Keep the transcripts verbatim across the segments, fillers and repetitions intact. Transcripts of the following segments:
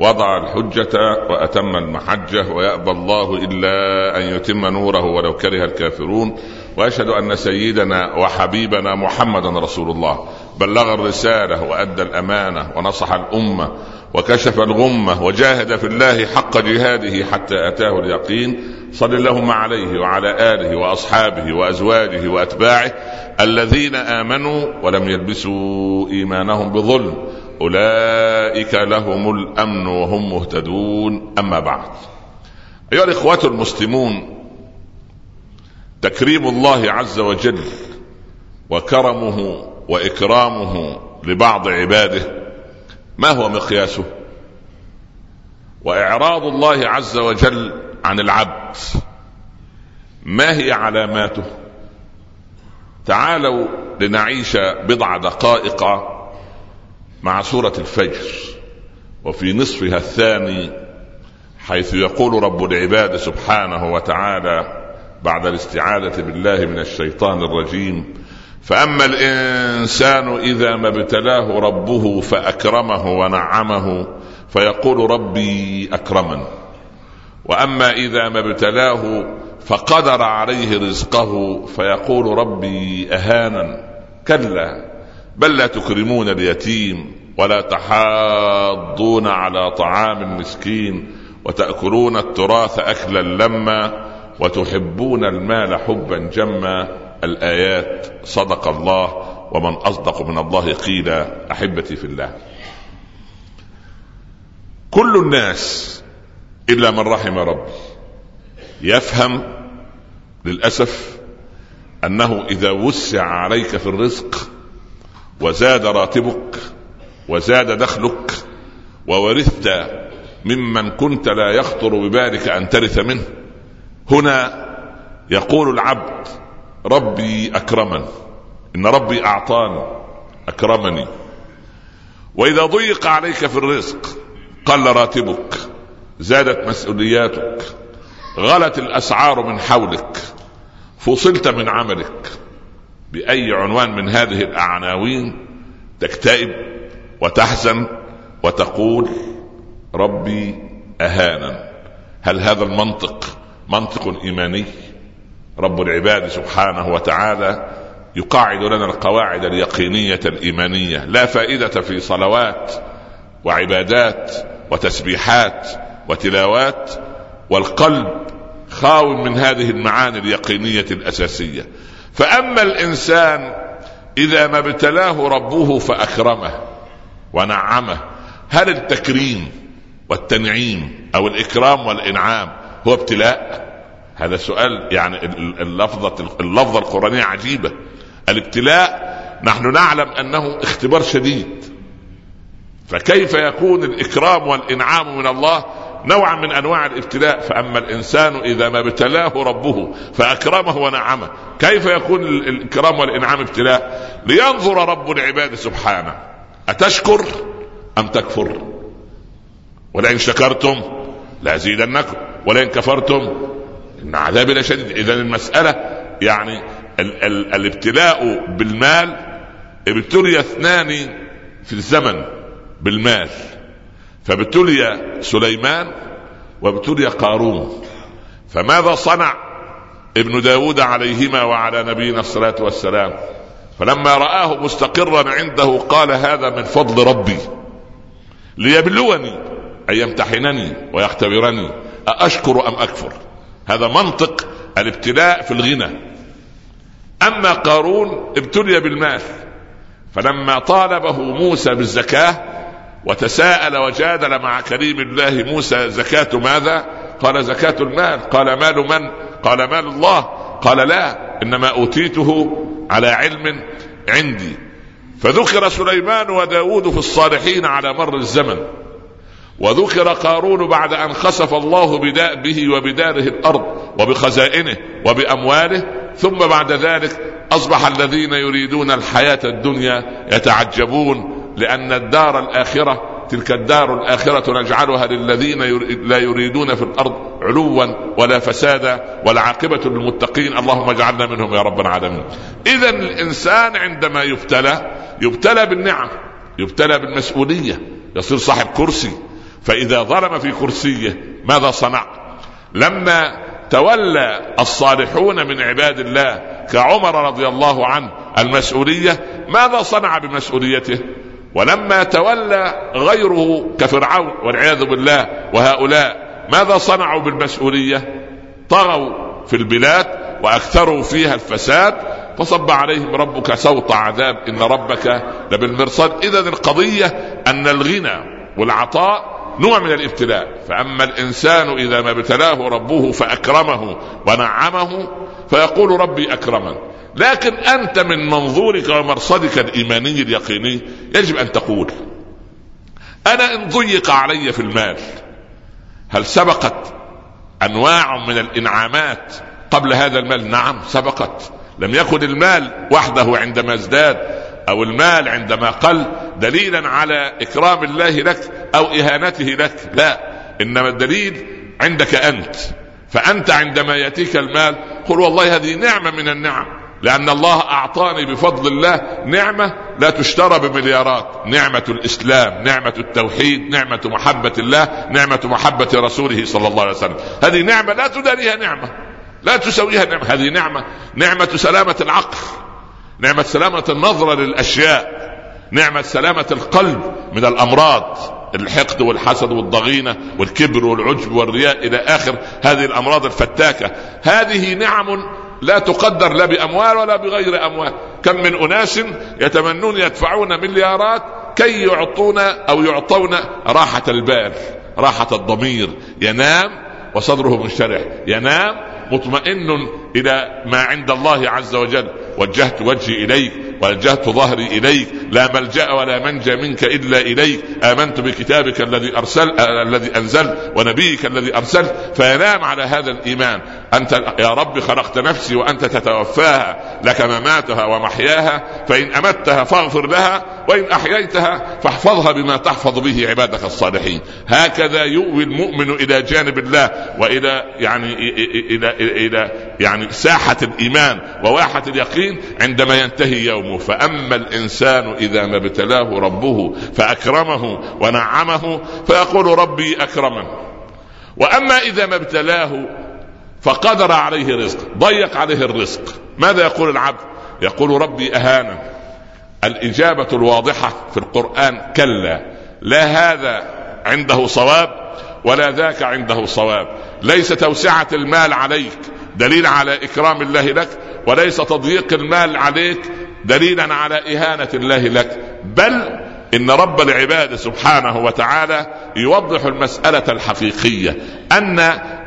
وضع الحجة وأتم المحجة ويأبى الله إلا أن يتم نوره ولو كره الكافرون. وأشهد أن سيدنا وحبيبنا محمدا رسول الله بلغ الرسالة وأدى الأمانة ونصح الأمة وكشف الغمة وجاهد في الله حق جهاده حتى أتاه اليقين. صل اللهم عليه وعلى آله وأصحابه وأزواجه وأتباعه الذين آمنوا ولم يلبسوا إيمانهم بظلم أولئك لهم الأمن وهم مهتدون. أما بعد، أيها الإخوة المسلمون، تكريم الله عز وجل وكرمه وإكرامه لبعض عباده ما هو مقياسه؟ وإعراض الله عز وجل عن العبد ما هي علاماته؟ تعالوا لنعيش بضع دقائق مع سورة الفجر وفي نصفها الثاني، حيث يقول رب العباد سبحانه وتعالى بعد الاستعاذة بالله من الشيطان الرجيم: فأما الإنسان إذا ما ابتلاه ربه فأكرمه ونعمه فيقول ربي أكرمن، وأما إذا ما ابتلاه فقدر عليه رزقه فيقول ربي أهانن. كلا بل لا تكرمون اليتيم ولا تحاضون على طعام المسكين وتأكلون التراث أكلا لما وتحبون المال حبا جما. الآيات. صدق الله ومن أصدق من الله قيلا. أحبتي في الله، كل الناس إلا من رحم ربي يفهم للأسف أنه إذا وسع عليك في الرزق وزاد راتبك وزاد دخلك وورثت ممن كنت لا يخطر ببالك أن ترث منه، هنا يقول العبد ربي أكرمن، إن ربي أعطاني أكرمني. وإذا ضيق عليك في الرزق، قل راتبك، زادت مسؤولياتك، غلت الأسعار من حولك، فصلت من عملك، بأي عنوان من هذه الأعناوين تكتئب وتحزن وتقول ربي أهانا. هل هذا المنطق منطق إيماني؟ رب العباد سبحانه وتعالى يقاعد لنا القواعد اليقينية الإيمانية. لا فائدة في صلوات وعبادات وتسبيحات وتلاوات والقلب خاوٍ من هذه المعاني اليقينية الأساسية. فأما الإنسان إذا ما ابتلاه ربه فأكرمه ونعمه. هل التكريم والتنعيم أو الإكرام والإنعام هو ابتلاء؟ هذا سؤال، يعني اللفظة, اللفظة القرآنية عجيبة. الابتلاء نحن نعلم أنه اختبار شديد، فكيف يكون الإكرام والإنعام من الله نوعا من أنواع الابتلاء؟ فأما الإنسان إذا ما ابتلاه ربه فأكرمه ونعمه، كيف يكون الإكرام والإنعام ابتلاء؟ لينظر رب العباد سبحانه أتشكر أم تكفر، ولئن شكرتم لأزيدنكم ولئن كفرتم إن عذابي لشديد. إذن المسألة يعني ال- ال- الابتلاء بالمال، ابتلي اثنان في الزمن بالمال، فابتلي سليمان وابتلي قارون، فماذا صنع ابن داود عليهما وعلى نبينا الصلاة والسلام؟ فلما رآه مستقرا عنده قال هذا من فضل ربي ليبلوني أن يمتحنني ويختبرني أأشكر أم أكفر. هذا منطق الابتلاء في الغنى. أما قارون ابتلي بالمال، فلما طالبه موسى بالزكاة وتساءل وجادل مع كريم الله موسى زكاة ماذا؟ قال زكاة المال. قال مال من؟ قال مال الله. قال لا، إنما أوتيته على علم عندي. فذكر سليمان وداود في الصالحين على مر الزمن، وذكر قارون بعد أن خسف الله به وبداره الأرض وبخزائنه وبأمواله، ثم بعد ذلك أصبح الذين يريدون الحياة الدنيا يتعجبون، لأن الدار الآخرة تلك الدار الآخرة نجعلها للذين لا يريدون في الأرض علوا ولا فسادا والعاقبة للمتقين، اللهم اجعلنا منهم يا رب العالمين. إذا الإنسان عندما يبتلى يبتلى بالنعم، يبتلى بالمسؤولية، يصير صاحب كرسي، فإذا ظلم في كرسيه ماذا صنع؟ لما تولى الصالحون من عباد الله كعمر رضي الله عنه المسؤولية ماذا صنع بمسؤوليته؟ ولما تولى غيره كفرعون والعياذ بالله وهؤلاء ماذا صنعوا بالمسؤولية؟ طغوا في البلاد وأكثروا فيها الفساد، فصب عليهم ربك سوط عذاب إن ربك لبالمرصاد. إذن القضية أن الغنى والعطاء نوع من الابتلاء، فأما الإنسان إذا ما ابتلاه ربه فأكرمه ونعمه فيقول ربي أكرمن. لكن أنت من منظورك ومرصدك الإيماني اليقيني يجب أن تقول أنا إن ضيق علي في المال، هل سبقت أنواع من الإنعامات قبل هذا المال؟ نعم سبقت، لم يكن المال وحده عندما ازداد أو المال عندما قل دليلا على إكرام الله لك أو إهانته لك، لا، إنما الدليل عندك أنت. فأنت عندما يأتيك المال قل والله هذه نعمة من النعم، لأن الله أعطاني بفضل الله نعمة لا تشترى بمليارات، نعمة الإسلام، نعمة التوحيد، نعمة محبة الله، نعمة محبة رسوله صلى الله عليه وسلم، هذه نعمة لا تداريها نعمة، لا تسويها نعمة، هذه نعمة. نعمة سلامة العقل، نعمة سلامة النظرة للأشياء، نعمة سلامة القلب من الأمراض، الحقد والحسد والضغينة والكبر والعجب والرياء إلى آخر هذه الأمراض الفتاكة، هذه نعم لا تقدر لا بأموال ولا بغير أموال. كم من أناس يتمنون يدفعون مليارات كي يعطون أو يعطون راحة البال، راحة الضمير، ينام وصدره منشرح، ينام مطمئن إلى ما عند الله عز وجل. وجهت وجهي إليك ووجهت ظهري إليك، لا ملجأ ولا منجى منك إلا إليك، آمنت بكتابك الذي أرسل الذي أنزل ونبيك الذي أرسل. فينام على هذا الإيمان. أنت يا رب خلقت نفسي وأنت تتوفاها، لك مماتها ومحياها، فإن أمتها فاغفر لها وإن أحييتها فاحفظها بما تحفظ به عبادك الصالحين. هكذا يؤوي المؤمن إلى جانب الله وإلى يعني إلى إلى يعني ساحة الإيمان وواحة اليقين عندما ينتهي يومه. فأما الإنسان إذا ما ابتلاه ربه فأكرمه ونعمه فيقول ربي أكرمن. وأما إذا ما ابتلاه فقدر عليه رزقه، ضيق عليه الرزق، ماذا يقول العبد؟ يقول ربي أهانن. الإجابة الواضحة في القرآن كلا، لا هذا عنده صواب ولا ذاك عنده صواب. ليس توسعة المال عليك دليل على إكرام الله لك، وليس تضييق المال عليك دليلا على إهانة الله لك، بل إن رب العباد سبحانه وتعالى يوضح المسألة الحقيقية، أن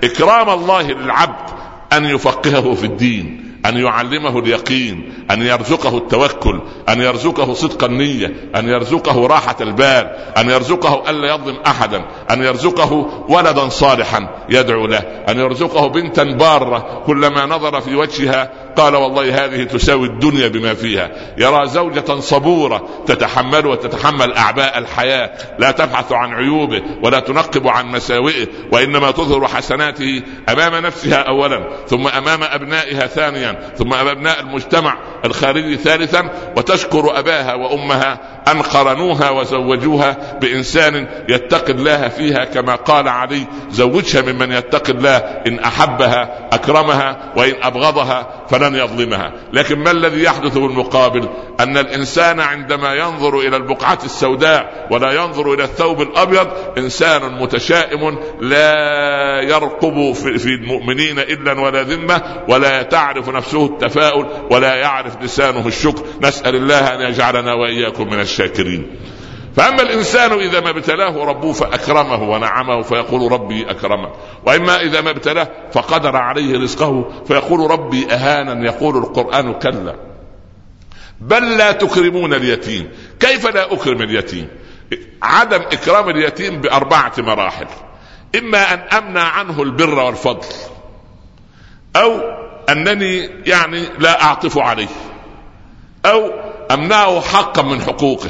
إكرام الله للعبد أن يفقهه في الدين، أن يعلمه اليقين، أن يرزقه التوكل، أن يرزقه صدق النية، أن يرزقه راحة البال، أن يرزقه ألا يظلم أحدا، أن يرزقه ولدا صالحا يدعو له، أن يرزقه بنتا بارة كلما نظر في وجهها قال والله هذه تساوي الدنيا بما فيها، يرى زوجة صبورة تتحمل وتتحمل أعباء الحياة، لا تبحث عن عيوبه ولا تنقب عن مساوئه، وإنما تظهر حسناته أمام نفسها أولا، ثم أمام أبنائها ثانيا، ثم أبناء المجتمع الخارجي ثالثا، وتشكر أباها وأمها أن قرنوها وزوجوها بإنسان يتقي الله فيها، كما قال علي زوجها ممن يتقي الله، إن أحبها أكرمها وإن أبغضها فلن يظلمها. لكن ما الذي يحدث بالمقابل؟ أن الإنسان عندما ينظر إلى البقعة السوداء ولا ينظر إلى الثوب الأبيض إنسان متشائم لا يرقب في المؤمنين إلا ولا ذمة، ولا تعرف نفسه التفاؤل ولا يعرف لسانه الشكر. نسأل الله أن يجعلنا وإياكم من الشاكرين. فأما الإنسان إذا ما ابتلاه ربه فأكرمه ونعمه فيقول ربي أكرمن. وإما إذا ما ابتلاه فقدر عليه رزقه فيقول ربي أهانن. يقول القرآن كلا بل لا تكرمون اليتيم. كيف لا أكرم اليتيم؟ عدم إكرام اليتيم بأربعة مراحل: إما أن أمنع عنه البر والفضل، أو أنني يعني لا أعطف عليه، أو أمنعه حقا من حقوقه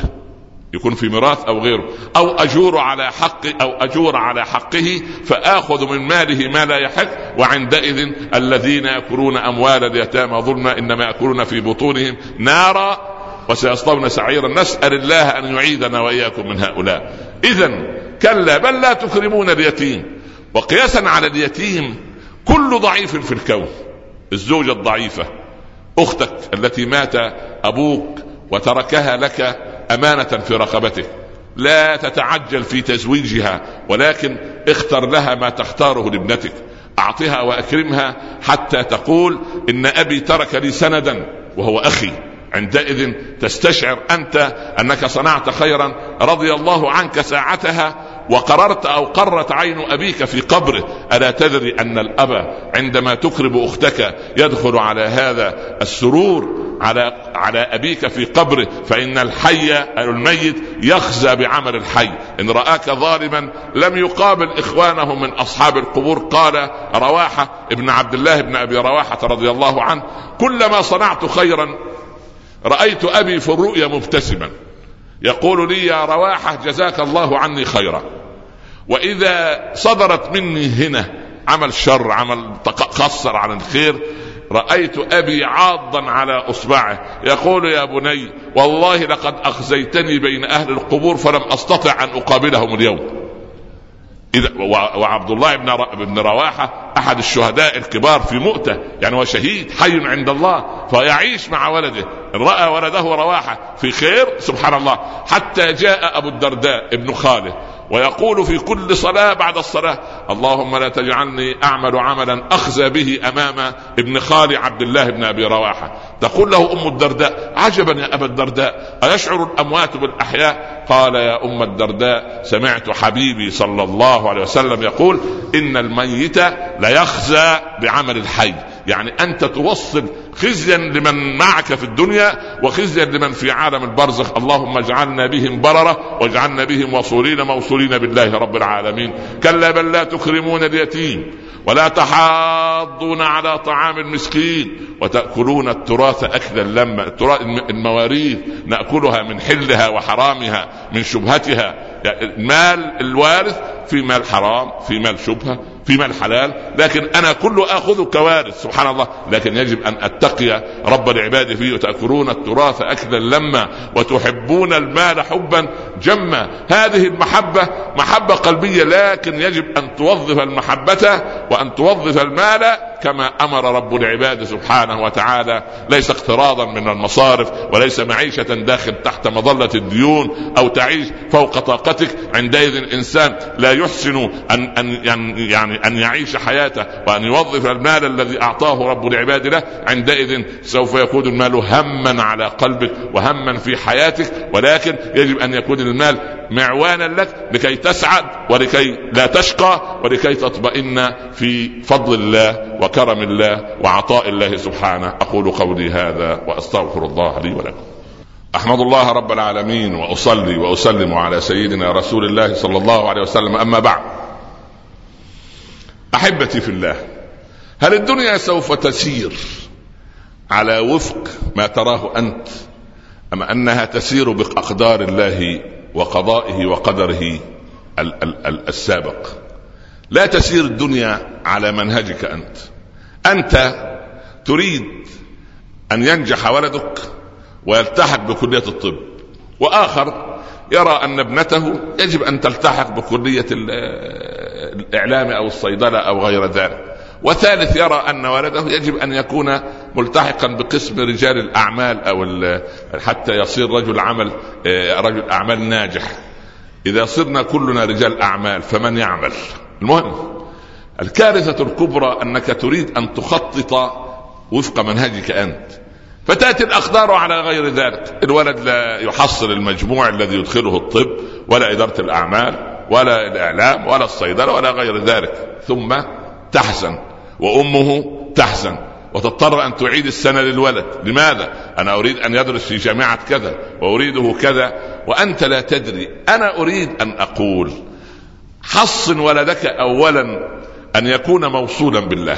يكون في ميراث أو غيره، أو أجور على حقه أو أجور على حقه فآخذ من ماله ما لا يحق. وعندئذ الذين يأكلون أموال اليتامى ظلما إنما يأكلون في بطونهم نارا وسيصلون سعيرا، نسأل الله أن يعيدنا وإياكم من هؤلاء. إذن كلا بل لا تكرمون اليتيم. وقياسا على اليتيم كل ضعيف في الكون: الزوجة الضعيفة، أختك التي مات أبوك وتركها لك أمانة في رقبتك، لا تتعجل في تزويجها ولكن اختر لها ما تختاره لابنتك، أعطها وأكرمها حتى تقول إن أبي ترك لي سندا وهو أخي. عندئذ تستشعر أنت أنك صنعت خيرا رضي الله عنك ساعتها، وقررت أو قرت عين أبيك في قبره. ألا تدري أن الأب عندما تكرم أختك يدخل على هذا السرور على على أبيك في قبره؟ فإن الحي الميت يخزى بعمل الحي. إن رآك ظالما لم يقابل إخوانه من أصحاب القبور. قال رواحة ابن عبد الله ابن أبي رواحة رضي الله عنه: كلما صنعت خيرا رأيت أبي في الرؤيا مبتسما يقول لي: يا رواحة جزاك الله عني خيرا. وإذا صدرت مني هنا عمل شر، عمل قصر عن الخير، رأيت أبي عاضا على أصبعه يقول: يا بني والله لقد أخزيتني بين أهل القبور فلم أستطع أن أقابلهم اليوم. إذا وعبد الله بن رواحة أحد الشهداء الكبار في مؤتة، يعني هو شهيد حي عند الله، فيعيش مع ولده. رأى ولده رواحة في خير سبحان الله. حتى جاء أبو الدرداء ابن خاله ويقول في كل صلاة بعد الصلاة: اللهم لا تجعلني أعمل عملا أخزى به أمام ابن خالي عبد الله بن أبي رواحة. تقول له أم الدرداء: عجبا يا أبا الدرداء، أيشعر الأموات بالأحياء؟ قال: يا أم الدرداء، سمعت حبيبي صلى الله عليه وسلم يقول: إن الميت ليخزى بعمل الحي. يعني أنت توصل خزيا لمن معك في الدنيا وخزيا لمن في عالم البرزخ. اللهم اجعلنا بهم بررة واجعلنا بهم وصولين موصولين بالله رب العالمين. كلا بل لا تكرمون اليتيم ولا تحاضون على طعام المسكين وتأكلون التراث أكلا لما. المواريث نأكلها من حلها وحرامها، من شبهتها. مال الوارث في مال حرام، في مال شبهة، في مال حلال، لكن أنا كله أخذ كوارث سبحان الله. لكن يجب أن أتقي رب العباد فيه. وتأكلون التراث أكلا لما وتحبون المال حبا جما. هذه المحبة محبة قلبية، لكن يجب أن توظف المحبة وأن توظف المال كما أمر رب العباد سبحانه وتعالى، ليس اقتراضا من المصارف، وليس معيشة داخل تحت مظلة الديون أو تعيش فوق طاقتك. عندئذ الإنسان لا يحسن أن, أن, يعني أن يعيش حياته وأن يوظف المال الذي أعطاه رب العباد له. عندئذ سوف يكون المال هما على قلبك وهما في حياتك، ولكن يجب أن يكون المال معوانا لك لكي تسعد ولكي لا تشقى ولكي تطمئن في فضل الله وكرم الله وعطاء الله سبحانه. أقول قولي هذا وأستغفر الله لي ولكم. أحمد الله رب العالمين وأصلي وأسلم على سيدنا رسول الله صلى الله عليه وسلم. أما بعد، أحبتي في الله، هل الدنيا سوف تسير على وفق ما تراه أنت، أم أنها تسير بأقدار الله وقضائه وقدره السابق؟ لا تسير الدنيا على منهجك أنت. أنت تريد أن ينجح ولدك ويلتحق بكلية الطب، وآخر يرى أن ابنته يجب أن تلتحق بكلية الإعلام أو الصيدلة أو غير ذلك، وثالث يرى أن ولده يجب أن يكون ملتحقا بقسم رجال الأعمال أو حتى يصير رجل عمل رجل أعمال ناجح. إذا صرنا كلنا رجال أعمال فمن يعمل؟ المهم الكارثة الكبرى أنك تريد أن تخطط وفق منهجك أنت، فتأتي الأقدار على غير ذلك. الولد لا يحصل المجموع الذي يدخله الطب ولا إدارة الأعمال ولا الإعلام ولا الصيدلة ولا غير ذلك، ثم تحزن وأمه تحزن وتضطر أن تعيد السنة للولد. لماذا؟ أنا أريد أن يدرس في جامعة كذا وأريده كذا، وأنت لا تدري. أنا أريد أن أقول حصن ولدك أولا أن يكون موصولا بالله،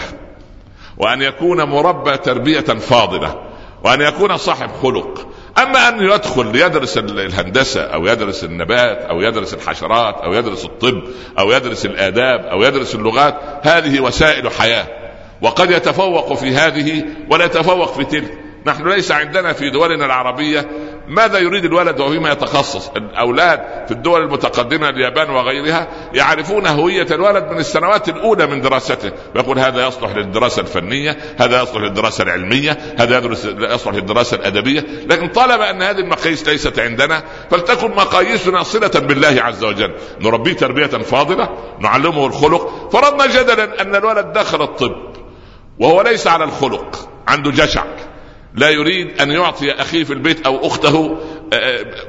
وأن يكون مربى تربية فاضلة، وأن يكون صاحب خلق. أما أن يدخل يدرس الهندسة أو يدرس النبات أو يدرس الحشرات أو يدرس الطب أو يدرس الآداب أو يدرس اللغات، هذه وسائل حياة، وقد يتفوق في هذه ولا يتفوق في تلك. نحن ليس عندنا في دولنا العربية ماذا يريد الولد وفيما يتخصص. الأولاد في الدول المتقدمة اليابان وغيرها يعرفون هوية الولد من السنوات الأولى من دراسته، ويقول هذا يصلح للدراسة الفنية، هذا يصلح للدراسة العلمية، هذا يصلح للدراسة الأدبية. لكن طالما أن هذه المقاييس ليست عندنا، فلتكن مقاييسنا صلة بالله عز وجل، نربيه تربية فاضلة، نعلمه الخلق. فرضنا جدلا أن الولد دخل الطب وهو ليس على الخلق، عنده جشع، لا يريد أن يعطي أخيه في البيت أو أخته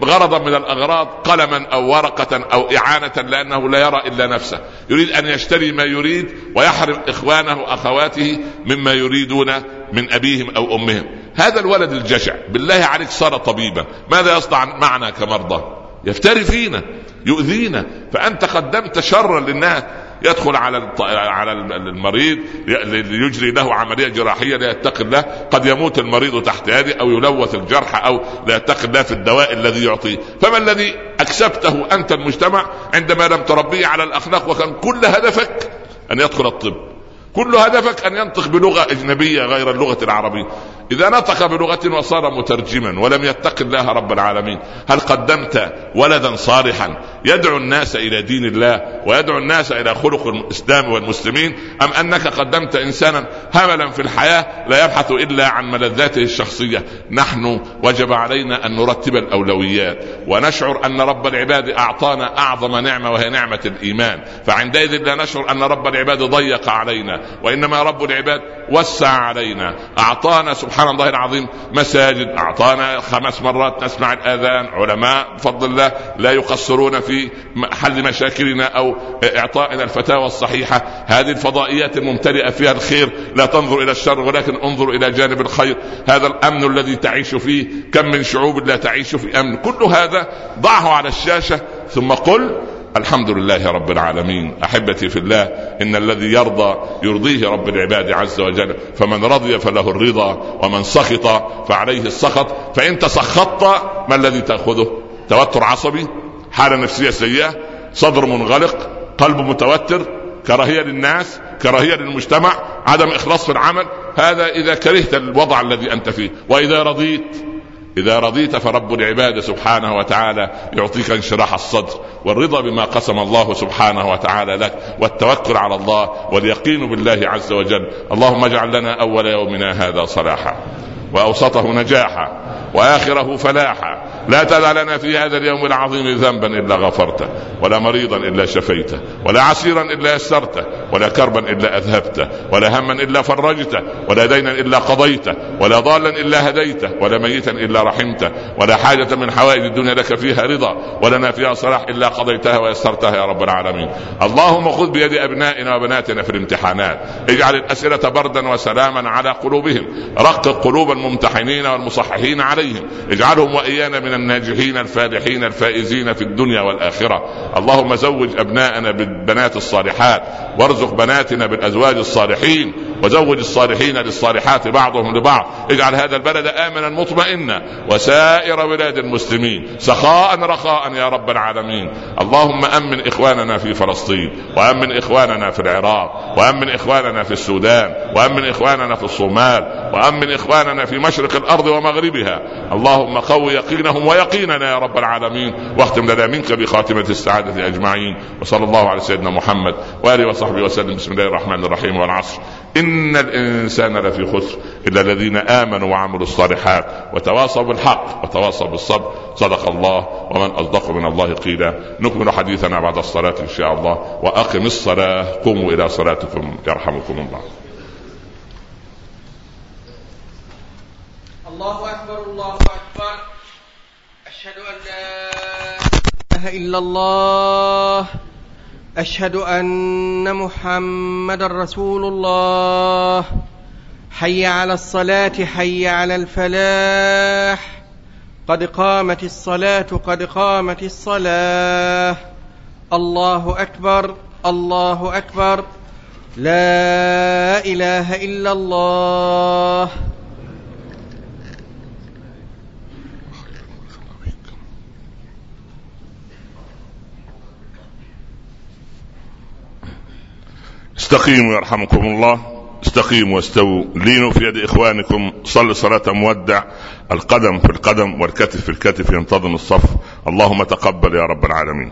غرضا من الأغراض، قلما أو ورقة أو إعانة، لأنه لا يرى إلا نفسه، يريد أن يشتري ما يريد ويحرم إخوانه وأخواته مما يريدون من أبيهم أو أمهم. هذا الولد الجشع بالله عليك صار طبيبا، ماذا يصنع معنا كمرضى؟ يفتري فينا، يؤذينا. فأنت قدمت شرا للناس. يدخل على على المريض ليجري له عملية جراحية لا يتقي الله، قد يموت المريض تحت هذه أو يلوث الجرح أو لا يتقي الله في الدواء الذي يعطيه. فما الذي أكسبته أنت المجتمع عندما لم تربيه على الأخلاق؟ وكان كل هدفك أن يدخل الطب، كل هدفك أن ينطق بلغة أجنبية غير اللغة العربية. إذا نطق بلغة وصار مترجما ولم يتق الله رب العالمين، هل قدمت ولدا صالحا يدعو الناس إلى دين الله ويدعو الناس إلى خلق الإسلام والمسلمين، أم أنك قدمت إنسانا هملا في الحياة لا يبحث إلا عن ملذاته الشخصية؟ نحن وجب علينا أن نرتب الأولويات، ونشعر أن رب العباد أعطانا أعظم نعمة وهي نعمة الإيمان، فعندئذ لا نشعر أن رب العباد ضيق علينا، وإنما رب العباد وسع علينا، أعطانا سبحانه سبحان الله العظيم مساجد، أعطانا خمس مرات نسمع الأذان، علماء بفضل الله لا يقصرون في حل مشاكلنا أو إعطائنا الفتاوى الصحيحة. هذه الفضائيات الممتلئة فيها الخير، لا تنظر إلى الشر ولكن انظر إلى جانب الخير. هذا الأمن الذي تعيش فيه، كم من شعوب لا تعيش في أمن. كل هذا ضعه على الشاشة ثم قل الحمد لله رب العالمين. أحبتي في الله، إن الذي يرضى يرضيه رب العباد عز وجل، فمن رضي فله الرضا ومن سخط فعليه السخط. فإن تسخطت ما الذي تأخذه؟ توتر عصبي، حالة نفسية سيئة، صدر منغلق، قلب متوتر، كراهية للناس، كراهية للمجتمع، عدم إخلاص في العمل. هذا إذا كرهت الوضع الذي أنت فيه. وإذا رضيت إذا رضيت فرب العباد سبحانه وتعالى يعطيك انشراح الصدر والرضا بما قسم الله سبحانه وتعالى لك، والتوكل على الله واليقين بالله عز وجل. اللهم اجعل لنا أول يومنا هذا صلاحا، وأوسطه نجاحا، وآخره فلاحا. لا تدع لنا في هذا اليوم العظيم ذنبا إلا غفرته، ولا مريضا إلا شفيته، ولا عسيرا إلا يسرته، ولا كربا إلا أذهبته، ولا هما إلا فرجته، ولا دينا إلا قضيته، ولا ضالا إلا هديته، ولا ميتا إلا رحمته، ولا حاجة من حوائج الدنيا لك فيها رضا ولنا فيها صلاح إلا قضيتها ويسرتها يا رب العالمين. اللهم خذ بيد أبنائنا وبناتنا في الامتحانات، اجعل الأسئلة بردا وسلاما على قلوبهم، رقق قلوب الممتحنين والمصححين عليهم، اجعلهم وإيانا من الناجحين الفالحين الفائزين في الدنيا والآخرة. اللهم زوج أبناءنا بالبنات الصالحات، وارزق بناتنا بالأزواج الصالحين، وزوج الصالحين للصالحات بعضهم لبعض. اجعل هذا البلد آمنا مطمئنا، وسائر بلاد المسلمين سخاء رخاء يا رب العالمين. اللهم أمن إخواننا في فلسطين، وأمن إخواننا في العراق، وأمن إخواننا في السودان، وأمن إخواننا في الصومال، وأمن إخواننا في مشرق الأرض ومغربها. اللهم قوي يقينهم ويقيننا يا رب العالمين، واختم لنا منك بخاتمة السعادة أجمعين. وصلى الله على سيدنا محمد وآله وصحبه وسلم. بسم الله الرحمن الرحيم. والعصر إن الإنسان لفي خسر إلا الذين آمنوا وعملوا الصالحات وتواصوا بالحق وتواصوا بالصبر. صدق الله ومن أصدق من الله قيلا. نكمل حديثنا بعد الصلاة إن شاء الله. وأقم الصلاة، قوموا إلى صلاتكم يرحمكم الله. الله أكبر الله أكبر، أشهد أن لا إله إلا الله، أشهد أن محمد رسول الله. حي على الصلاة، حي على الفلاح، قد قامت الصلاة قد قامت الصلاة. الله أكبر الله أكبر. لا إله إلا الله. استقيموا يرحمكم الله. استقيموا واستووا، لينوا في يد إخوانكم، صلوا صلاة مودع، القدم في القدم والكتف في الكتف ينتظم الصف. اللهم تقبل يا رب العالمين.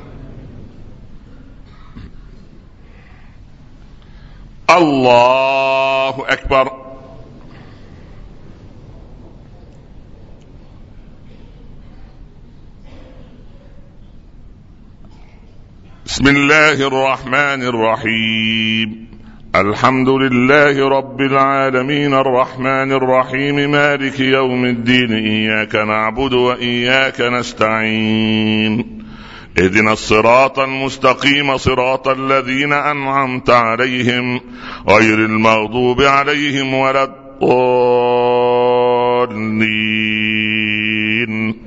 الله أكبر. بسم الله الرحمن الرحيم. الحمد لله رب العالمين الرحمن الرحيم مالك يوم الدين إياك نعبد وإياك نستعين اهدنا الصراط المستقيم صراط الذين أنعمت عليهم غير المغضوب عليهم ولا الضالين.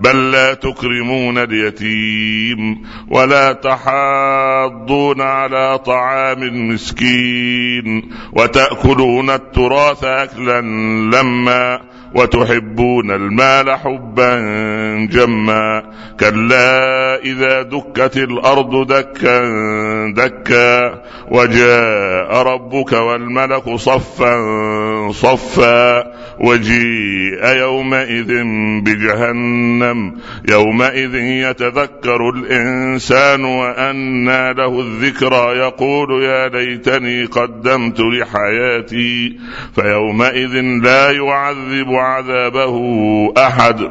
بل لا تكرمون اليتيم ولا تحاضون على طعام المسكين وتأكلون التراث أكلا لما وتحبون المال حبا جما. كلا إذا دكت الأرض دكا دكا وجاء ربك والملك صفا صفا وجيء يومئذ بجهنم يومئذ يتذكر الإنسان وأنى له الذكرى يقول يا ليتني قدمت لحياتي فيومئذ لا يعذب عذابه أحد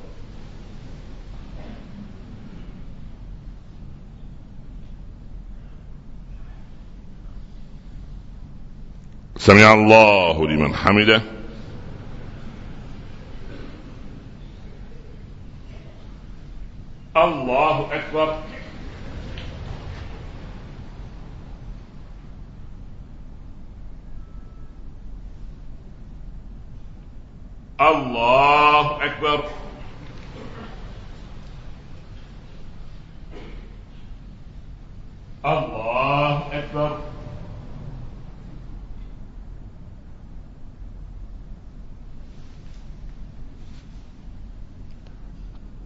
سمع الله لمن حمده. الله أكبر. الله أكبر. الله أكبر.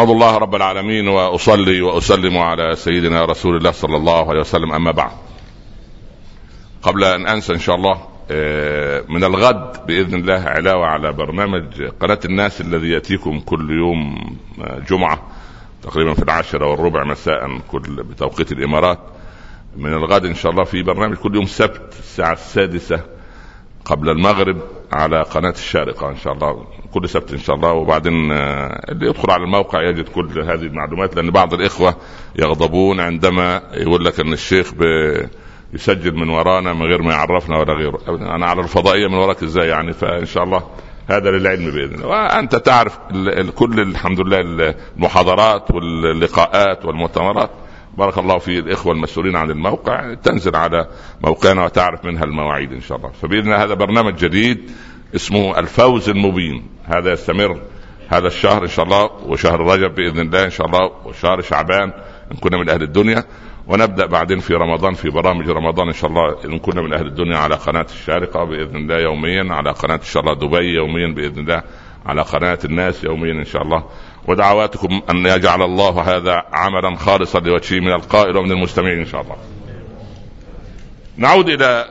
أحمد الله رب العالمين وأصلي وأسلم على سيدنا رسول الله صلى الله عليه وسلم. أما بعد، قبل أن أنسى إن شاء الله من الغد بإذن الله علاوة على برنامج قناة الناس الذي يأتيكم كل يوم جمعة تقريبا في العاشرة والربع مساء كل بتوقيت الإمارات. من الغد إن شاء الله في برنامج كل يوم سبت الساعة السادسة قبل المغرب على قناة الشارقة إن شاء الله، كل سبت إن شاء الله. وبعدين اللي يدخل على الموقع يجد كل هذه المعلومات، لأن بعض الإخوة يغضبون عندما يقول لك أن الشيخ بيسجل من ورانا من غير ما يعرفنا ولا غيره. أنا على الفضائية من وراك إزاي يعني؟ فإن شاء الله هذا للعلم بإذن الله. وأنت تعرف كل الحمد لله المحاضرات واللقاءات والمؤتمرات، بارك الله في الإخوة المسؤولين عن الموقع، تنزل على موقعنا وتعرف منها المواعيد إن شاء الله. فبإذن هذا برنامج جديد اسمه الفوز المبين، هذا يستمر هذا الشهر إن شاء الله، وشهر رجب بإذن الله إن شاء الله، وشهر شعبان إن كنا من أهل الدنيا، ونبدأ بعدين في رمضان في برامج رمضان إن شاء الله إن كنا من أهل الدنيا على قناة الشارقة بإذن الله يوميا، على قناة إن شاء الله دبي يوميا بإذن الله، على قناة الناس يوميا إن شاء الله. ودعواتكم أن يجعل الله هذا عملا خالصا لوجهه من القائل ومن المستمعين إن شاء الله. نعود إلى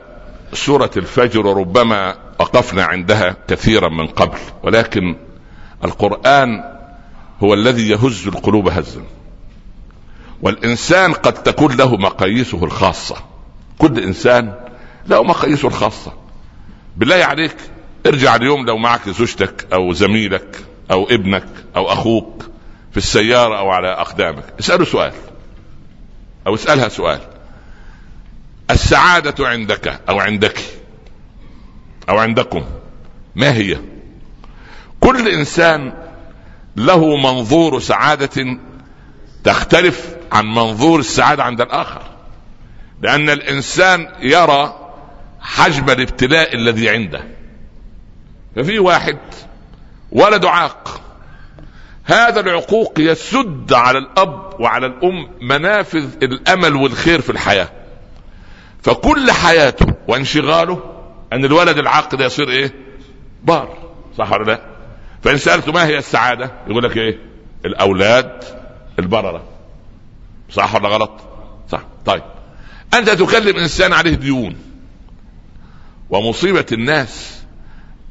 سورة الفجر، وربما وقفنا عندها كثيرا من قبل، ولكن القرآن هو الذي يهز القلوب هزا، والإنسان قد تكون له مقاييسه الخاصة، كل إنسان له مقاييسه الخاصة. بالله عليك ارجع اليوم لو معك زوجتك أو زميلك أو ابنك أو أخوك في السيارة أو على أقدامك، اسأله سؤال أو اسألها سؤال: السعادة عندك أو عندك أو عندكم ما هي؟ كل إنسان له منظور سعادة تختلف عن منظور السعادة عند الآخر، لأن الإنسان يرى حجم الابتلاء الذي عنده. ففي واحد ولد عاق، هذا العقوق يسد على الأب وعلى الأم منافذ الأمل والخير في الحياة، فكل حياته وانشغاله أن الولد العاق ده يصير إيه؟ بار، صح ولا لا؟ فإن سألته ما هي السعادة يقول لك إيه؟ الأولاد البررة، صح ولا غلط؟ صح. طيب أنت تكلم إنسان عليه ديون، ومصيبة الناس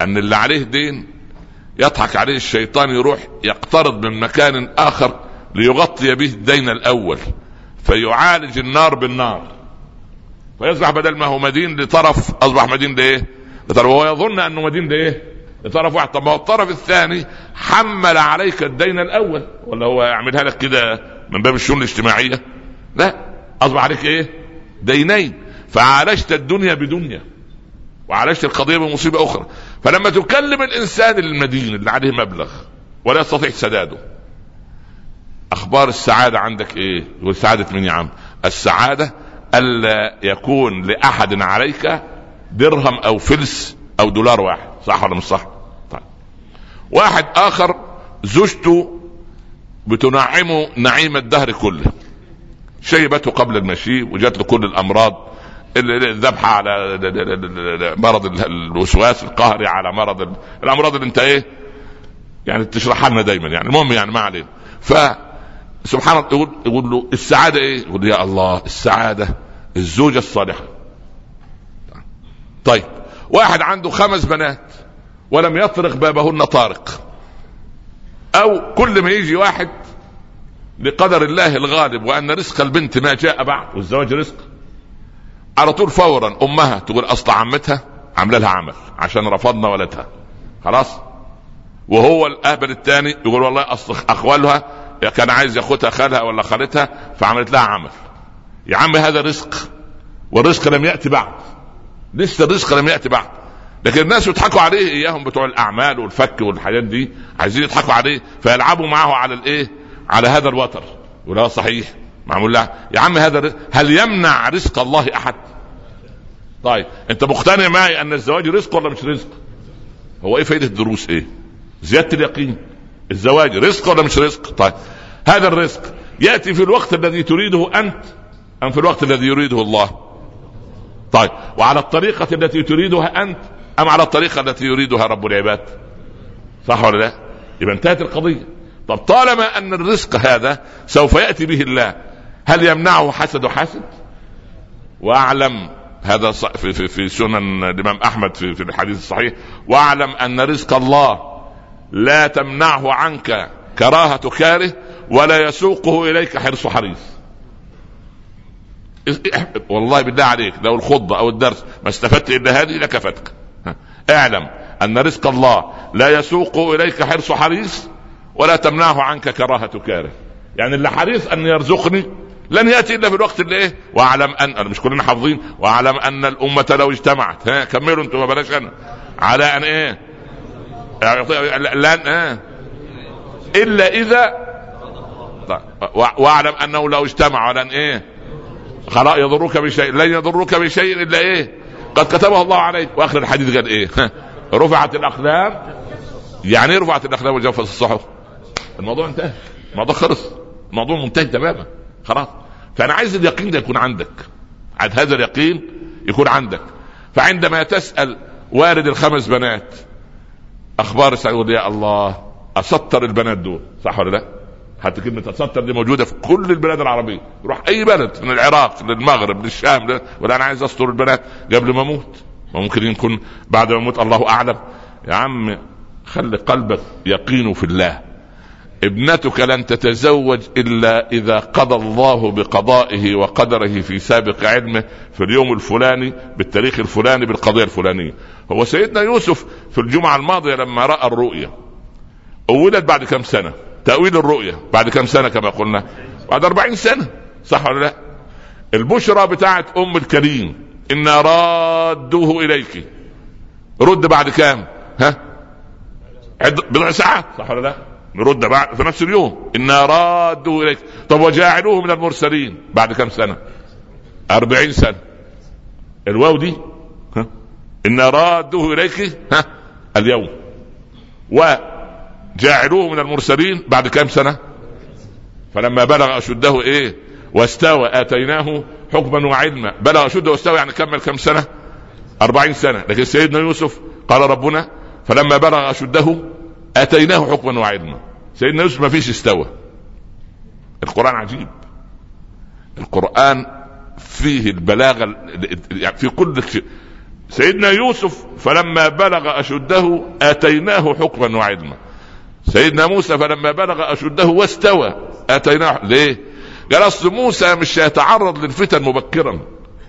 أن اللي عليه دين يضحك عليه الشيطان، يروح يقترض من مكان آخر ليغطي به الدين الأول، فيعالج النار بالنار، فيصبح بدل ما هو مدين لطرف أصبح مدين لإيه؟ لطرف، وهو يظن أنه مدين لإيه؟ لطرف واحد. طب الطرف الثاني حمل عليك الدين الأول، ولا هو يعملها لك كده من باب الشؤون الاجتماعية؟ لا، أصبح عليك إيه؟ دينين، فعالجت الدنيا بدنيا وعالجت القضية بمصيبة أخرى. فلما تكلم الإنسان المدين اللي عليه مبلغ ولا يستطيع سداده، أخبار السعادة عندك إيه؟ يقول سعادة من يا عم؟ السعادة ألا يكون لأحد عليك درهم أو فلس أو دولار واحد، صح ولا مش صح؟ طيب. واحد آخر زوجته بتنعمه نعيم الدهر كله. شيبته قبل المشي وجات له كل الامراض، الذبحة على مرض الوسواس القهري، على مرض الامراض اللي انت ايه يعني تشرحها لنا دايما يعني. المهم يعني ما علينا. فسبحان الله يقول, يقول له السعادة ايه؟ يقول يا الله السعادة الزوجة الصالحة. طيب واحد عنده خمس بنات ولم يطرق بابهن طارق، او كل ما يجي واحد لقدر الله الغالب وان رزق البنت ما جاء بعد، والزواج رزق، على طول فورا امها تقول اصل عمتها عامله لها عمل عشان رفضنا ولدها خلاص. وهو الاهبل الثاني يقول والله اصل اخوالها كان عايز ياخدها خالها ولا خالتها فعملت لها عمل. يا عم هذا رزق، والرزق لم ياتي بعد، لسه الرزق لم ياتي بعد. لكن الناس يضحكوا عليه، اياهم بتوع الاعمال والفك والحاجات دي عايزين يضحكوا عليه فيلعبوا معه على الايه، على هذا الوتر. ولا صحيح معمول لها يا عم هذا. هل يمنع رزق الله احد؟ طيب انت مقتنع معي ان الزواج رزق ولا مش رزق؟ هو ايه فائده الدروس ايه؟ زياده اليقين. الزواج رزق ولا مش رزق؟ طيب هذا الرزق ياتي في الوقت الذي تريده انت ام في الوقت الذي يريده الله؟ طيب وعلى الطريقه التي تريدها انت ام على الطريقه التي يريدها رب العباد؟ صح ولا لا؟ يبقى انتهت القضيه. طب طالما ان الرزق هذا سوف ياتي به الله، هل يمنعه حسد حسد؟ واعلم هذا في في في سنن الامام احمد في في الحديث الصحيح، واعلم ان رزق الله لا تمنعه عنك كراهه كاره، ولا يسوقه اليك حرص حريص. والله بالله عليك لو الخطبة أو الدرس ما استفدت إلا هذه لكفتك. اعلم أن رزق الله لا يسوق إليك حرص حريص ولا تمنعه عنك كراهة كاره. يعني اللي حريص أن يرزقني لن يأتي إلا في الوقت اللي إيه. وأعلم أن مش كلنا حافظين، وأعلم أن الأمة لو اجتمعت، ها كملوا أنتم ما بلاش أنا، على أن إيه لن إيه إلا إذا، وأعلم أنه لو اجتمع على أن إيه خلاص يضرك بشيء، لن يضرك بشيء إلا إيه قد كتبه الله عليك. وآخر الحديث قال إيه رفعت الأقلام. يعني رفعت الأقلام وجفت الصحف. الموضوع انتهى، الموضوع خلص، الموضوع منتهي تماما خلاص. فأنا عايز اليقين ده يكون عندك، عاد هذا اليقين يكون عندك. فعندما تسأل وارد الخمس بنات أخبار سعود، يا الله أسطر البنات دول. صح ولا لا؟ حتى كلمة تسطر دي موجودة في كل البلاد العربية. روح أي بلد، من العراق للمغرب للشام، ولا أنا عايز أسطر البنات قبل ما أموت، وممكن يكون بعد ما أموت الله أعلم. يا عم خلي قلبك يقين في الله. ابنتك لن تتزوج إلا إذا قضى الله بقضائه وقدره في سابق علمه في اليوم الفلاني بالتاريخ الفلاني بالقضية الفلانية. هو سيدنا يوسف في الجمعة الماضية لما رأى الرؤية أولد بعد كم سنة؟ تأويل الرؤية بعد كم سنة كما قلنا؟ بعد أربعين سنة. صح ولا لا؟ البشرى بتاعت أم الكريم إن رادوه إليك، رد بعد كام؟ ها؟ بضع ساعات. صح ولا لا؟ نرد بعد في نفس اليوم إن رادوه إليك. طب وجاعلوه من المرسلين بعد كم سنة؟ أربعين سنة. الواو دي ها؟ إن رادوه إليك ها؟ اليوم. و جاعلوه من المرسلين بعد كم سنة؟ فلما بلغ أشده إيه واستوى آتيناه حكما وعلما. بلغ أشده واستوى يعني كمل كم سنة؟ أربعين سنة. لكن سيدنا يوسف قال ربنا فلما بلغ أشده آتيناه حكما وعلما. سيدنا يوسف ما فيش استوى. القرآن عجيب، القرآن فيه البلاغة في كل شيء. سيدنا يوسف فلما بلغ أشده آتيناه حكما وعلما. سيدنا موسى فلما بلغ أشده واستوى آتيناه. ليه؟ قال أصل موسى مش هيتعرض للفتن مبكرا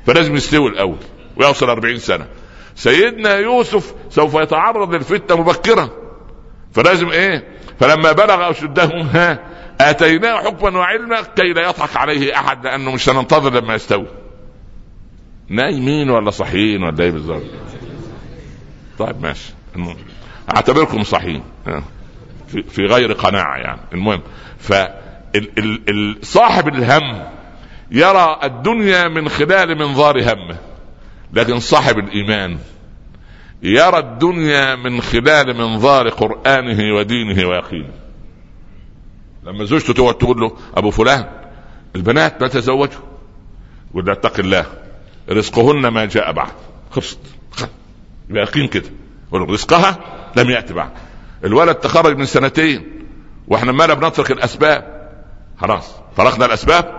فلازم يستوي الأول ويوصل أربعين سنة. سيدنا يوسف سوف يتعرض للفتن مبكرا فلازم إيه؟ فلما بلغ أشده ها آتيناه حكما وعلما كي لا يضحك عليه أحد، لأنه مش هننتظر لما يستوي. نايمين ولا صحيين ولا إيه بالظبط؟ طيب ماشي، أعتبركم صحيين في غير قناعة يعني. المهم فصاحب الهم يرى الدنيا من خلال منظار همه، لكن صاحب الإيمان يرى الدنيا من خلال منظار قرآنه ودينه ويقينه. لما زوجته تقعد تقول له ابو فلان البنات ما تزوجوا ولا اتق الله رزقهن ما جاء بعد، خلصت يبقى يقين كده، ورزقها لم يأتي بعد. الولد تخرج من سنتين واحنا ما بنترك الاسباب، خلاص فرقنا الاسباب،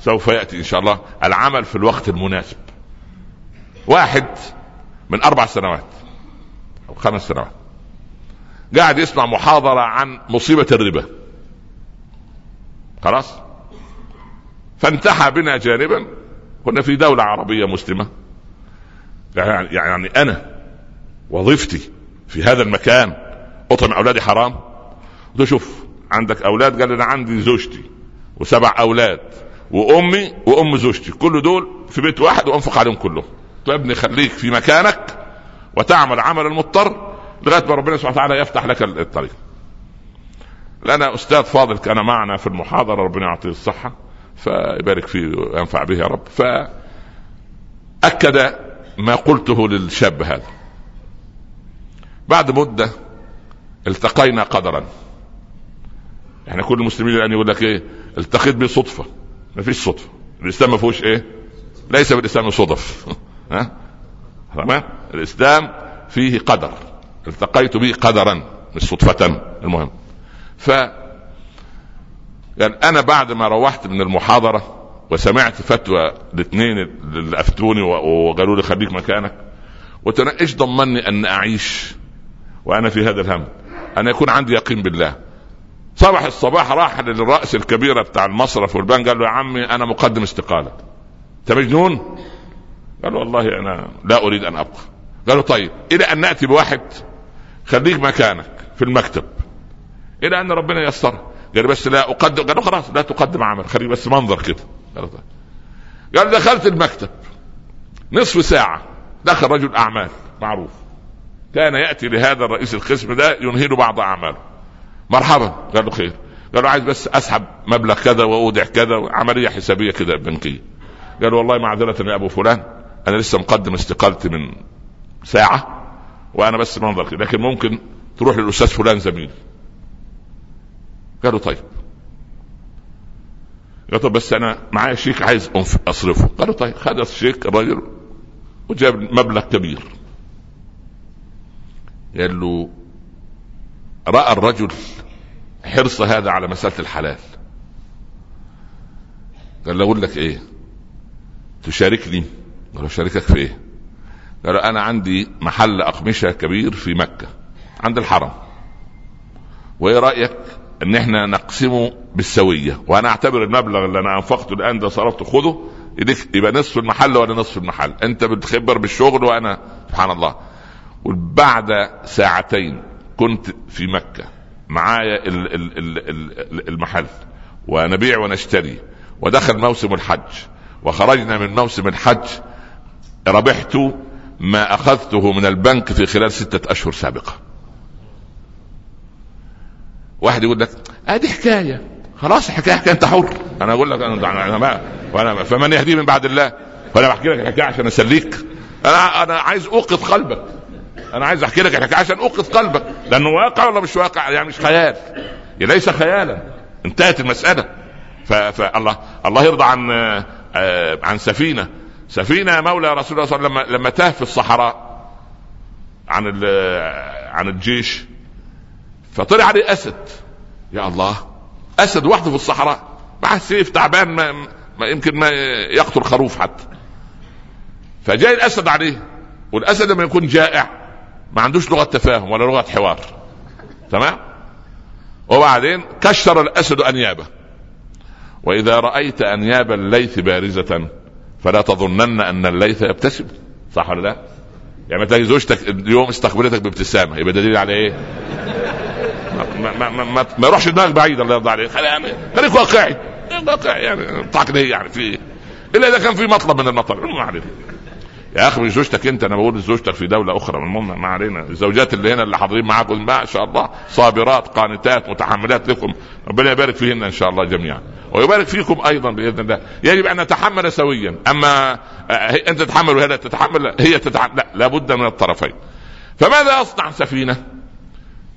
سوف يأتي ان شاء الله العمل في الوقت المناسب. واحد من اربع سنوات او خمس سنوات قاعد يسمع محاضرة عن مصيبة الربا، خلاص فانتحى بنا جانبا، كنا في دولة عربية مسلمة، يعني, يعني انا وظيفتي في هذا المكان اطعم اولادي حرام؟ شوف عندك اولاد؟ قال انا عندي زوجتي وسبع اولاد وامي وام زوجتي، كل دول في بيت واحد وانفق عليهم كلهم. طيب ابني خليك في مكانك وتعمل عمل المضطر لغايه ما ربنا سبحانه وتعالى يفتح لك الطريق. لأنا أستاذ فاضل كان معنا في المحاضرة، ربنا يعطيه الصحة فيبارك فيه وينفع به يا رب، فأكد ما قلته للشاب هذا. بعد مدة التقينا قدرا، احنا كل المسلمين الآن يقول لك ايه التقيت بالصدفة، ما فيش صدفة، الإسلام ما فيهوش ايه، ليس بالإسلام صدف. ها تمام، الإسلام فيه قدر، التقيت به قدرا مش صدفة. المهم ف يعني انا بعد ما روحت من المحاضرة وسمعت فتوى الاثنين اللي افتوني وقالوا لي خليك مكانك، وتنا ايش ضمني ان اعيش وانا في هذا الهم، ان يكون عندي يقين بالله. صباح الصباح راح للرأس الكبيرة بتاع المصرف والبنك قال له يا عمي انا مقدم استقالة. انت مجنون؟ قال له والله انا لا اريد ان ابقى. قالوا طيب الى ان نأتي بواحد خليك مكانك في المكتب الى ان ربنا ييسر. قال بس لا اقدم. قالوا خلاص لا تقدم عمل، خلي بس منظر كده. قال طيب. دخلت المكتب نصف ساعة، دخل رجل اعمال معروف كان يأتي لهذا الرئيس القسم ده ينهيله بعض اعماله. مرحبا. قال له خير. قال له عايز بس اسحب مبلغ كذا واودع كذا، عملية حسابية كده بنكية. قال والله معذرة يا ابو فلان انا لسه مقدم استقالتي من ساعة وانا بس منظر كده، لكن ممكن تروح للأستاذ فلان زميلي. قالوا طيب. قالوا طيب بس انا معايا شيك عايز اصرفه. قالوا طيب. خد الشيك الرجل وجاب مبلغ كبير. قال له رأى الرجل حرص هذا على مسألة الحلال، قال له اقول لك ايه تشاركني؟ قال له شاركك في ايه؟ قال له انا عندي محل اقمشة كبير في مكة عند الحرم، وايه رأيك ان احنا نقسمه بالسوية، وانا اعتبر المبلغ اللي انا انفقته الان ده صرفته خده يبقى نصف المحل وانا نصف المحل، انت بتخبر بالشغل وانا سبحان الله. وبعد ساعتين كنت في مكة معايا المحل ونبيع ونشتري، ودخل موسم الحج وخرجنا من موسم الحج، ربحت ما اخذته من البنك في خلال ستة اشهر سابقة. واحد يقول لك ادي حكايه، خلاص حكايه حكايه انت حر، انا اقول لك انا انا ما وانا فمن يهدي من بعد الله، وانا بحكي لك الحكايه عشان اسليك، انا انا عايز اوقظ قلبك، انا عايز احكي لك الحكايه عشان اوقظ قلبك، لانه واقع ولا مش واقع، يعني مش خيال، ليس خيالا، انتهت المساله. فالله الله يرضى عن عن سفينه سفينه مولى رسول الله صلى الله عليه وسلم لما تاه في الصحراء عن عن الجيش، فطلع عليه اسد. يا الله اسد وحده في الصحراء مع سيف تعبان، ما, ما يمكن ما يقتل خروف حتى. فجاء الاسد عليه، والاسد لما يكون جائع ما عندوش لغه تفاهم ولا لغه حوار، تمام. وبعدين كشر الاسد انيابه، واذا رايت انياب الليث بارزه فلا تظنن ان الليث يبتسم. صح ولا لا؟ يعني ما تلاقي زوجتك اليوم استقبلتك بابتسامه يبقى دليل على ايه؟ ما ما ما ما, ما يروحش دماغ بعيد، الله يرضى عليه، خليك واقعي واقعي يعني تعقلي، يعني في الا اذا كان في مطلب من المطلب. ما علينا يا اخي، زوجتك انت، انا بقول زوجتك في دوله اخرى، المهم ما علينا. الزوجات اللي هنا اللي حاضرين معاكم ما شاء الله صابرات قانتات متحملات لكم، ربنا يبارك فيهن ان شاء الله جميعا ويبارك فيكم ايضا باذن الله. يجب ان نتحمل سويا، اما انت تتحمل وهي تتحمل هي تتحمل لا، لابد من الطرفين. فماذا اصنع سفينه؟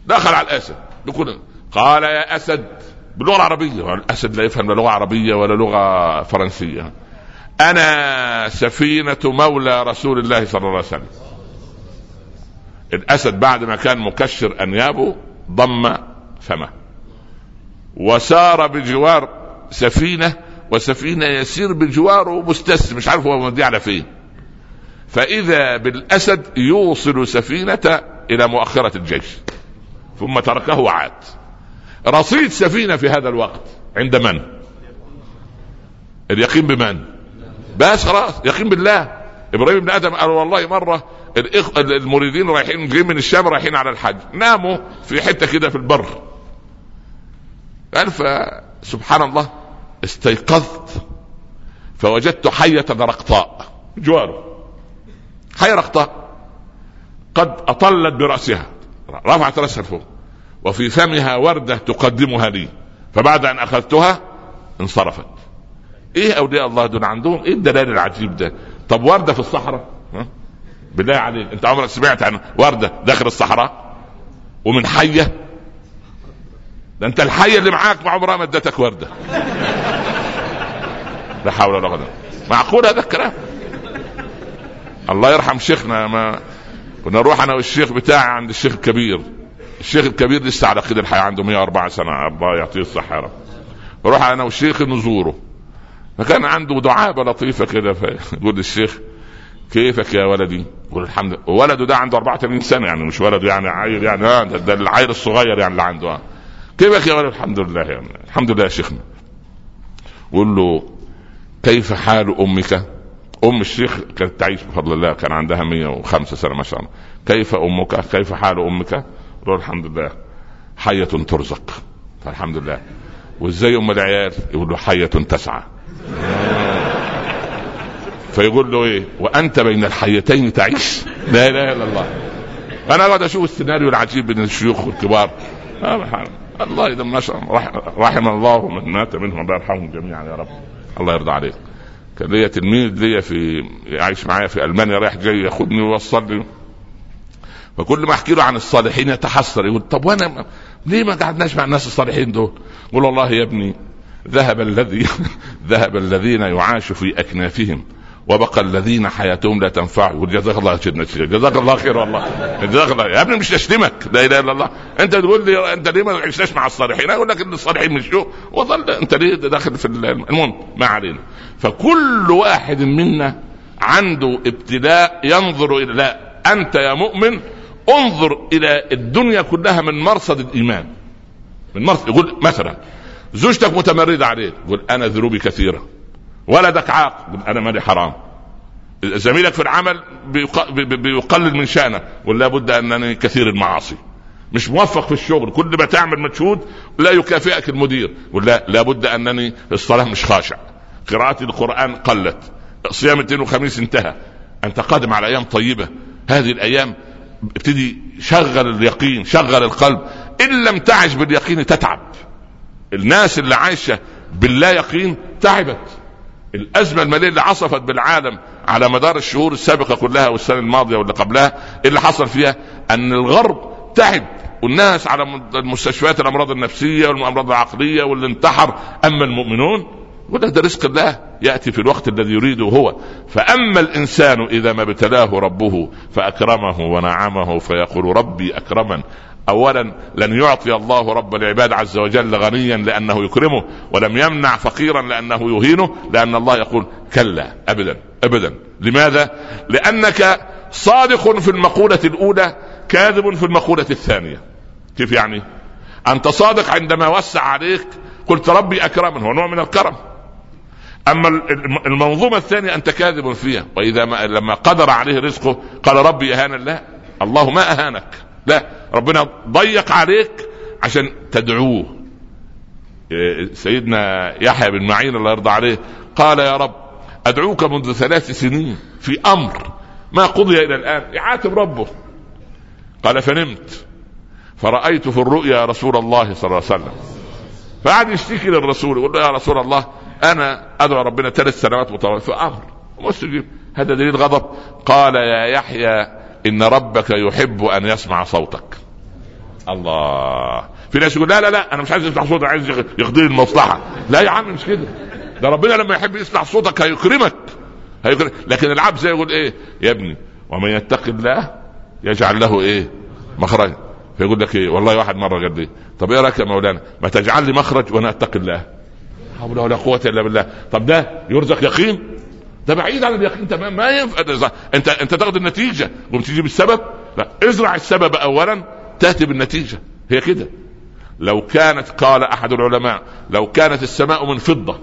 دخل على الاسد بيقول قال يا اسد باللغة العربية. الأسد لا يفهم لا لغة عربية ولا لغة فرنسية. أنا سفينة مولى رسول الله صلى الله عليه وسلم. الأسد بعد ما كان مكشر أنيابه ضم فمه وسار بجوار سفينة، وسفينة يسير بجواره مستسلم مش عارف هو مودي على فين، فإذا بالأسد يوصل سفينة إلى مؤخرة الجيش ثم تركه وعاد. رصيد سفينة في هذا الوقت عند من؟ اليقين بمن؟ بس خلاص يقين بالله. إبراهيم بن آدم قال والله مرة الإخ... المريدين رايحين جايين من الشام رايحين على الحج، ناموا في حتة كده في البر، قال فسبحان الله استيقظت فوجدت حية رقطاء جواره، حية رقطاء قد أطلت برأسها، رفعت رأسها فوق وفي فمها وردة تقدمها لي، فبعد أن أخذتها انصرفت. إيه أولياء الله دون عندهم إيه الدلال العجيب ده؟ طب وردة في الصحراء بالله عليك، أنت عمرك سمعت عن وردة داخل الصحراء ومن حية؟ ده أنت الحية اللي معاك مع عمرها ما ادتك وردة. لا حول ولا قوة. معقول هذا الكلام؟ الله يرحم شيخنا ما كنا نروح أنا والشيخ بتاعي عند الشيخ الكبير، الشيخ الكبير لسه على قيد الحياة عنده مئة وأربعة سنة الله يعطيه الصحة يا رب. بروح أنا والشيخ نزوره، فكان عنده دعابة لطيفة كده، فيقول للشيخ كيفك يا ولدي؟ يقول الحمد لله. ولده ده عنده أربعة وثمانين سنة يعني مش ولده يعني عيل يعني آه ده, ده العيل الصغير يعني اللي عنده آه. كيفك يا ولد؟ الحمد لله يعني الحمد لله يا شيخنا. يقول له كيف حال أمك؟ أم الشيخ كانت تعيش بفضل الله، كان عندها مئة وخمسة سنة ما شاء الله. كيف أمك؟ كيف حال أمك؟ قال الحمد لله حية ترزق. فالحمد لله. وازاي أم العيال؟ يقول له حية تسعى. فيقول له إيه؟ وأنت بين الحيتين تعيش. لا إله إلا الله. أنا قاعد أشوف السيناريو العجيب بين الشيوخ والكبار. الله إذا ما شاء رحم الله من مات منهم الله يرحمهم جميعا يا رب. الله يرضى عليك. كان ليا تلميذ ليا في عايش معايا في ألمانيا رايح جاي ياخدني ويوصلني، فكل ما احكي له عن الصالحين يتحسر، يقول طب وانا ليه ما قعدناش مع الناس الصالحين دول؟ قول والله يا ابني ذهب الذي ذهب الذين يعاش في اكنافهم وبقى الذين حياتهم لا تنفع. جزاك الله خير جزاك الله خير والله جزاك الله يا ابني مش تشتمك لا اله الا الله. انت تقول لي انت ليه ما عشتش مع الصالحين؟ اقول لك ان الصالحين مش شو وظل انت ليه داخل في المهم ما علينا. فكل واحد منا عنده ابتلاء ينظر الى لا انت يا مؤمن انظر الى الدنيا كلها من مرصد الايمان من مرصد. يقول مثلا زوجتك متمرده عليك، يقول انا ذنوبي كثيره. ولدك عاق، يقول انا مالي حرام. زميلك في العمل بيقلل من شأنه، ولا بد انني كثير المعاصي. مش موفق في الشغل، كل ما تعمل مجهود لا يكافئك المدير، ولا لا بد انني الصلاه مش خاشع، قراءه القران قلت، صيام الاثنين والخميس انتهى. انت قادم على ايام طيبه، هذه الايام ابتدي شغل اليقين شغل القلب. ان لم تعش باليقين تتعب. الناس اللي عايشه باللا يقين تعبت. الأزمة المالية اللي عصفت بالعالم على مدار الشهور السابقة كلها والسنة الماضية واللي قبلها، اللي حصل فيها أن الغرب تعب والناس على المستشفيات الأمراض النفسية والأمراض العقلية واللي انتحر. أما المؤمنون وده ده رزق الله يأتي في الوقت الذي يريده هو. فأما الإنسان إذا ما ابتلاه ربه فأكرمه ونعمه فيقول ربي أكرمن. أولا لن يعطي الله رب العباد عز وجل غنيا لأنه يكرمه، ولم يمنع فقيرا لأنه يهينه، لأن الله يقول كلا أبدا أبدا. لماذا؟ لأنك صادق في المقولة الأولى كاذب في المقولة الثانية. كيف يعني؟ أنت صادق عندما وسع عليك قلت ربي أكرمن، هو نوع من الكرم. أما المنظومة الثانية أنت كاذب فيها، وإذا ما لما قدر عليه رزقه قال ربي أهانا. لا، الله ما أهانك، لا، ربنا ضيق عليك عشان تدعوه. سيدنا يحيى بن معين الله يرضى عليه قال يا رب أدعوك منذ ثلاث سنين في أمر ما قضي إلى الآن، يعاتب ربه. قال فنمت فرأيت في الرؤيا رسول الله صلى الله عليه وسلم. فقعد يشتكي للرسول يقول له يا رسول الله أنا أدعو ربنا ثلاث سنوات متواصلة في أمر مستجيب، هذا دليل غضب؟ قال يا يحيى إن ربك يحب أن يسمع صوتك. الله، في ناس يقول لا لا لا انا مش عايز يفتح صوتي، عايز يقضي المصلحه. لا يا عم مش كده، ده ربنا لما يحب يسمع صوتك هيكرمك هيكرمك. لكن العبد زي يقول ايه يا ابني، ومن يتق الله يجعل له ايه مخرج. فيقول لك ايه والله واحد مره قال لي طب ايه رايك يا مولانا ما تجعل لي مخرج وانا اتق الله، حول ولا قوه الا بالله. طب ده يرزق يقين؟ ده بعيد عن اليقين تمام، ما ينفع انت انت تاخد النتيجه وبتجيب السبب. لا، ازرع السبب اولا تاتي بالنتيجه، هي كده. لو كانت، قال احد العلماء، لو كانت السماء من فضه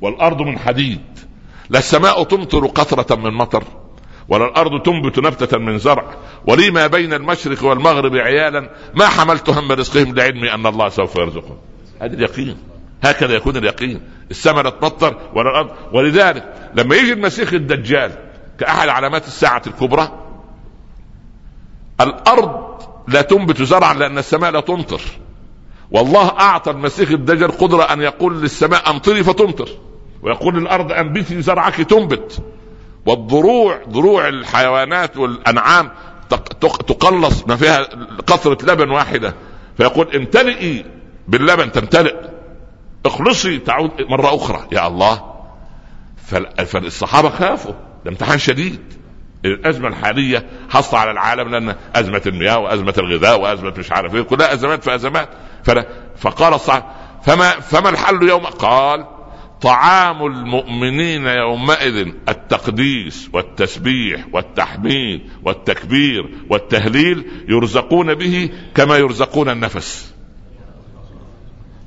والارض من حديد للسماء تمطر قطره من مطر ولا الارض تنبت نبته من زرع ولي ما بين المشرق والمغرب عيالا ما حملت هم رزقهم لعلمي ان الله سوف يرزقهم. هذا اليقين، هكذا يكون اليقين. السماء تمطر ولا الارض. ولذلك لما يجي المسيح الدجال كأحد علامات الساعة الكبرى، الارض لا تنبت زرعا لان السماء لا تمطر، والله اعطى المسيح الدجال قدرة ان يقول للسماء امطري فتمطر، ويقول للارض انبتي زرعك تنبت، والضروع ضروع الحيوانات والانعام تقلص ما فيها قطرة لبن واحدة، فيقول امتلئي باللبن تمتلئ، اخلصي تعود مرة أخرى يا الله. فالصحابة خافوا، ده امتحان شديد. الأزمة الحالية حصل على العالم، لأن أزمة المياه وأزمة الغذاء وأزمة مش عارف ايه، كلها أزمات في أزمات. فقال الصحابة فما, فما الحل يوم؟ قال طعام المؤمنين يومئذ التقديس والتسبيح والتحميد والتكبير والتهليل يرزقون به كما يرزقون النفس.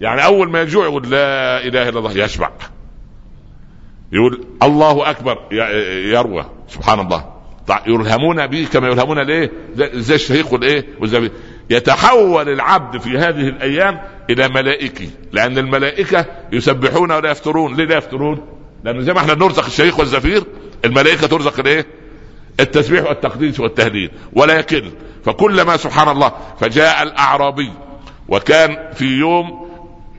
يعني أول ما يجوع يقول لا إله إلا الله يشبع، يقول الله أكبر يروى سبحان الله، يلهمون به كما يلهمون ليه زي الشهيق والإيه والزبيب. يتحول العبد في هذه الأيام إلى ملائكي، لأن الملائكة يسبحون ولا يفترون. ليه لا يفترون؟ لأن زي ما احنا نرزق الشهيق والزفير، الملائكة ترزق الإيه التسبيح والتقديس والتهليل ولا يكل. فكلما سبحان الله. فجاء الأعرابي وكان في يوم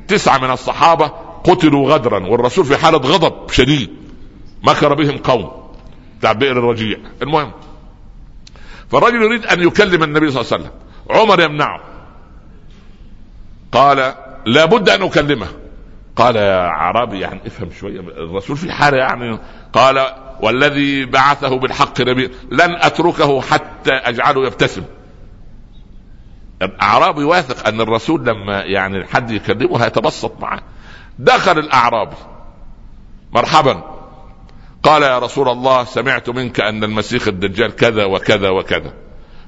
تسعة من الصحابة قتلوا غدرا، والرسول في حالة غضب شديد، مكر بهم قوم بتاع بئر الرجيع. المهم فالرجل يريد أن يكلم النبي صلى الله عليه وسلم، عمر يمنعه، قال لابد أن أكلمه. قال يا عربي يعني افهم شوية، الرسول في حالة يعني. قال والذي بعثه بالحق نبي لن أتركه حتى أجعله يبتسم. الأعرابي واثق أن الرسول لما يعني حد يكلمه هيتبسط معه. دخل الأعرابي مرحبا، قال يا رسول الله سمعت منك أن المسيح الدجال كذا وكذا وكذا،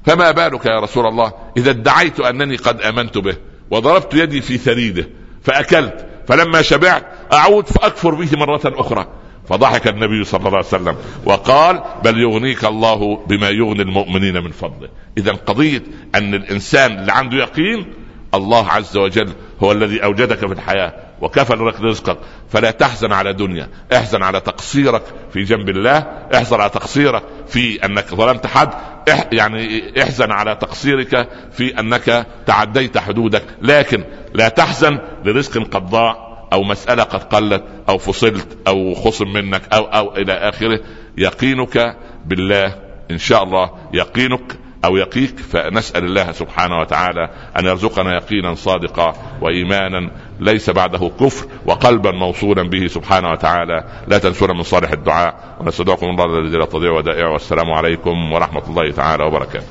فما بالك يا رسول الله إذا ادعيت أنني قد آمنت به وضربت يدي في ثريده فأكلت، فلما شبعت أعود فأكفر به مرة أخرى. فضحك النبي صلى الله عليه وسلم وقال بل يغنيك الله بما يغني المؤمنين من فضله. إذا قضية أن الإنسان اللي عنده يقين، الله عز وجل هو الذي أوجدك في الحياة وكفل لك رزقك، فلا تحزن على دنيا، احزن على تقصيرك في جنب الله، احزن على تقصيرك في أنك ظلمت حد، اح يعني احزن على تقصيرك في أنك تعديت حدودك، لكن لا تحزن لرزق قد ضاع أو مسألة قد قلت أو فصلت أو خصم منك أو أو إلى آخره. يقينك بالله إن شاء الله يقينك أو يقيك. فنسأل الله سبحانه وتعالى أن يرزقنا يقينا صادقا وإيمانا ليس بعده كفر وقلبا موصولا به سبحانه وتعالى. لا تنسونا من صالح الدعاء، ونستودعكم الله الذي لا تضيع ودائعه، والسلام عليكم ورحمة الله تعالى وبركاته.